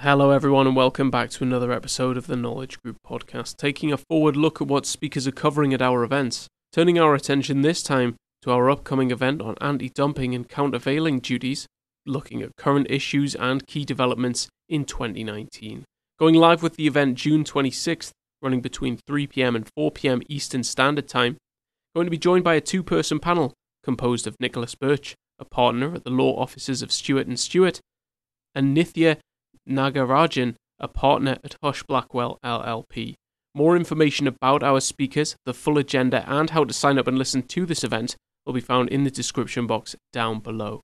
Hello everyone and welcome back to another episode of the Knowledge Group podcast, taking a forward look at what speakers are covering at our events, turning our attention this time to our upcoming event on anti-dumping and countervailing duties, looking at current issues and key developments in 2019. Going live with the event June 26th, running between 3 PM and 4 PM Eastern Standard Time, going to be joined by a two-person panel composed of Nicholas Birch, a partner at the law offices of Stewart and Stewart, and Nithya Nagarajan, a partner at Husch Blackwell LLP. More information about our speakers, the full agenda, and how to sign up and listen to this event will be found in the description box down below.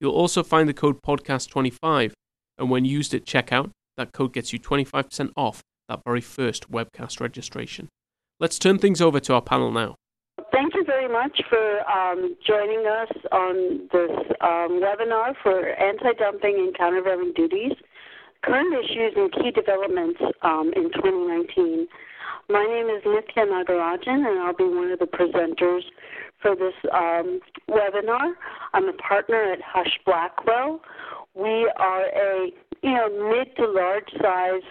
You'll also find the code podcast25, and when used at checkout, that code gets you 25% off that very first webcast registration. Let's turn things over to our panel now. Thank you very much for joining us on this webinar for anti-dumping and countervailing duties, current issues and key developments in 2019. My name is Nithya Nagarajan, and I'll be one of the presenters for this webinar. I'm a partner at Husch Blackwell. We are a mid to large size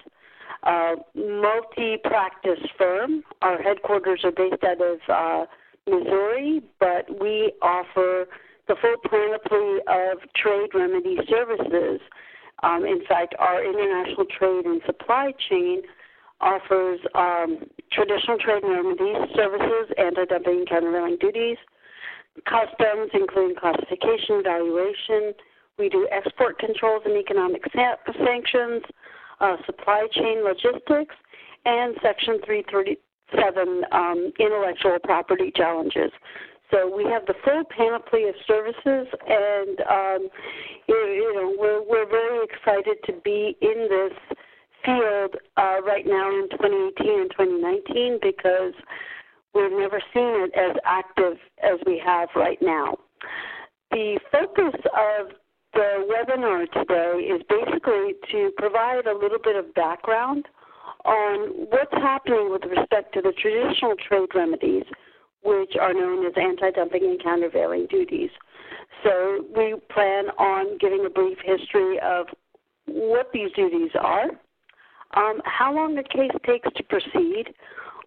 multi-practice firm. Our headquarters are based out of Missouri, but we offer the full panoply of trade remedy services. In fact, our international trade and supply chain offers traditional trade remedies, services, anti-dumping and countervailing duties, customs, including classification, valuation. We do export controls and economic sanctions, supply chain logistics, and Section 337 intellectual property challenges. So we have the full panoply of services, and we're very excited to be in this field right now in 2018 and 2019 because we've never seen it as active as we have right now. The focus of the webinar today is basically to provide a little bit of background on what's happening with respect to the traditional trade remedies, which are known as anti-dumping and countervailing duties. So we plan on giving a brief history of what these duties are, how long the case takes to proceed,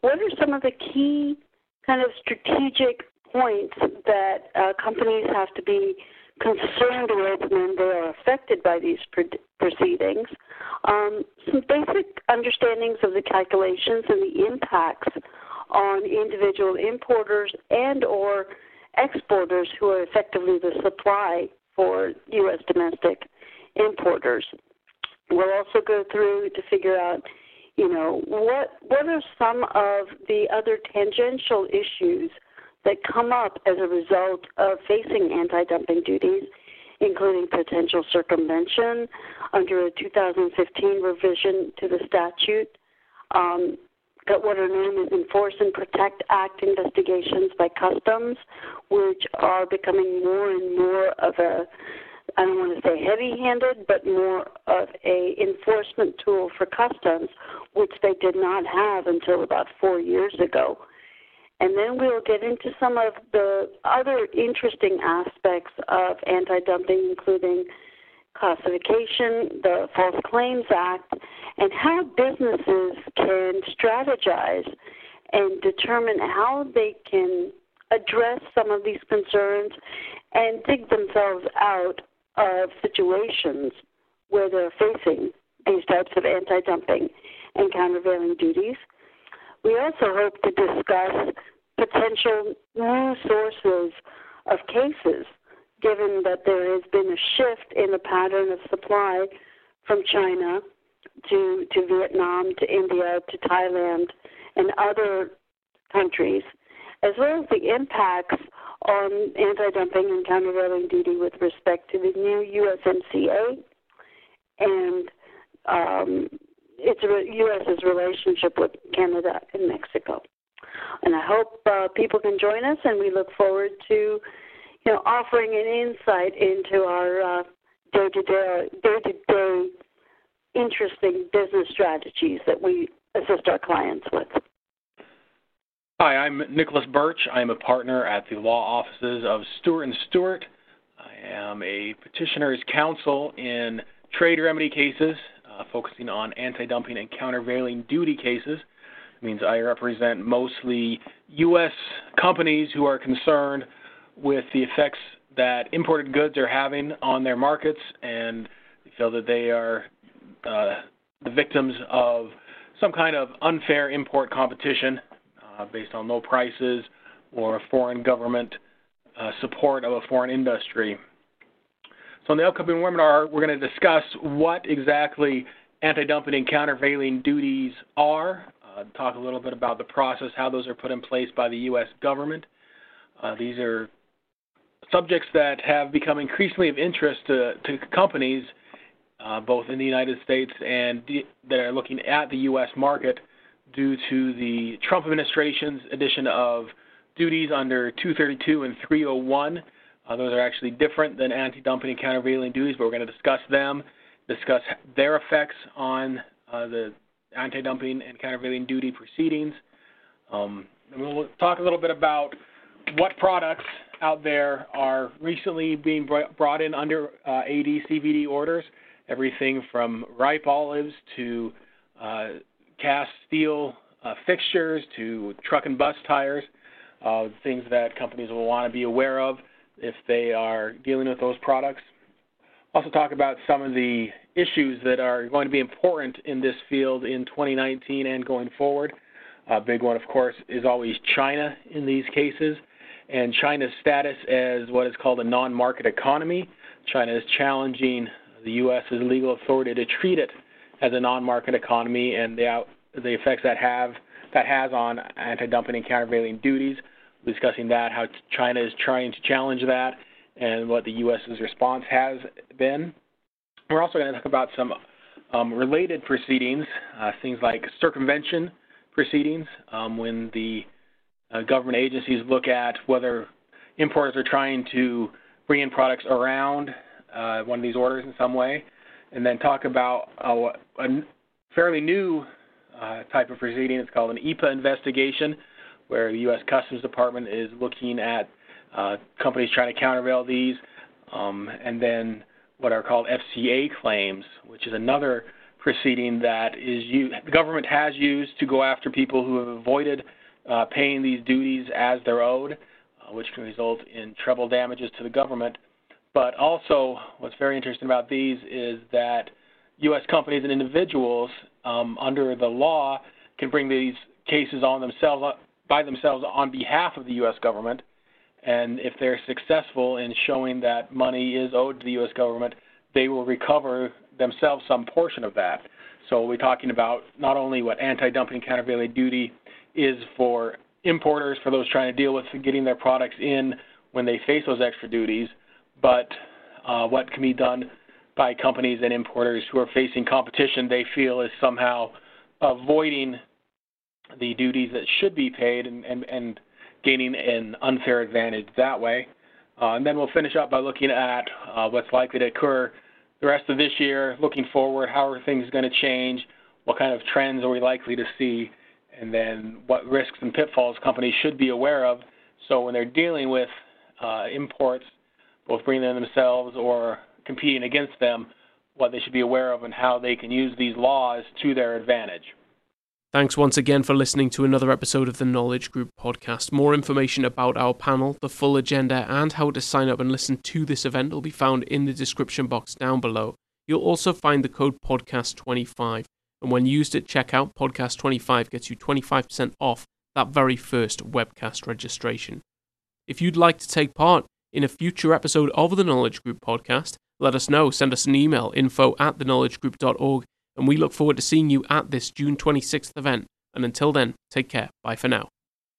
what are some of the key kind of strategic points that companies have to be concerned with when they are affected by these proceedings, some basic understandings of the calculations and the impacts on individual importers and or exporters who are effectively the supply for U.S. domestic importers. We'll also go through to figure out, what are some of the other tangential issues that come up as a result of facing anti-dumping duties, including potential circumvention under a 2015 revision to the statute, that what are known as Enforce and Protect Act investigations by customs, which are becoming more and more of a, I don't want to say heavy-handed, but more of a enforcement tool for customs, which they did not have until about 4 years ago. And then we'll get into some of the other interesting aspects of anti-dumping, including classification, the False Claims Act, and how businesses can strategize and determine how they can address some of these concerns and dig themselves out of situations where they're facing these types of anti-dumping and countervailing duties. We also hope to discuss potential new sources of cases, given that there has been a shift in the pattern of supply from China to Vietnam, to India, to Thailand, and other countries, as well as the impacts on anti-dumping and countervailing duty with respect to the new USMCA and its U.S.'s relationship with Canada and Mexico. And I hope people can join us, and we look forward to offering an insight into our day-to-day interesting business strategies that we assist our clients with. Hi, I'm Nicholas Birch. I'm a partner at the law offices of Stewart and Stewart. I am a petitioner's counsel in trade remedy cases focusing on anti-dumping and countervailing duty cases. It means I represent mostly U.S. companies who are concerned with the effects that imported goods are having on their markets, and feel that they are the victims of some kind of unfair import competition based on low prices or foreign government support of a foreign industry. So in the upcoming webinar, we're going to discuss what exactly anti-dumping and countervailing duties are, talk a little bit about the process, how those are put in place by the U.S. government. These are subjects that have become increasingly of interest to companies both in the United States and that are looking at the U.S. market due to the Trump administration's addition of duties under 232 and 301. Those are actually different than anti-dumping and countervailing duties, but we're going to discuss them, discuss their effects on the anti-dumping and countervailing duty proceedings. And we'll talk a little bit about what products out there are recently being brought in under AD/CVD orders, everything from ripe olives to cast steel fixtures to truck and bus tires, things that companies will want to be aware of if they are dealing with those products. Also talk about some of the issues that are going to be important in this field in 2019 and going forward. A big one, of course, is always China in these cases, and China's status as what is called a non-market economy. China is challenging the U.S.'s legal authority to treat it as a non-market economy and the effects that has on anti-dumping and countervailing duties. We're discussing that, how China is trying to challenge that, and what the U.S.'s response has been. We're also going to talk about some related proceedings, things like circumvention proceedings, when the government agencies look at whether importers are trying to bring in products around one of these orders in some way, and then talk about a fairly new type of proceeding. It's called an EPA investigation, where the U.S. Customs Department is looking at companies trying to countervail these, and then what are called FCA claims, which is another proceeding that is the government has used to go after people who have avoided paying these duties as they're owed, which can result in treble damages to the government. But also, what's very interesting about these is that U.S. companies and individuals under the law can bring these cases on themselves, by themselves, on behalf of the U.S. government. And if they're successful in showing that money is owed to the U.S. government, they will recover themselves some portion of that. So we're talking about not only what anti-dumping and countervailing duty is for importers, for those trying to deal with getting their products in when they face those extra duties, but what can be done by companies and importers who are facing competition they feel is somehow avoiding the duties that should be paid and gaining an unfair advantage that way. And then we'll finish up by looking at what's likely to occur the rest of this year, looking forward, how are things going to change, what kind of trends are we likely to see, and then what risks and pitfalls companies should be aware of so when they're dealing with imports, both bringing them themselves or competing against them, what they should be aware of and how they can use these laws to their advantage. Thanks once again for listening to another episode of the Knowledge Group podcast. More information about our panel, the full agenda, and how to sign up and listen to this event will be found in the description box down below. You'll also find the code PODCAST25, and when used at checkout, PODCAST25 gets you 25% off that very first webcast registration. If you'd like to take part in a future episode of the Knowledge Group podcast, let us know. Send us an email, info@theknowledgegroup.org, and we look forward to seeing you at this June 26th event. And until then, take care. Bye for now.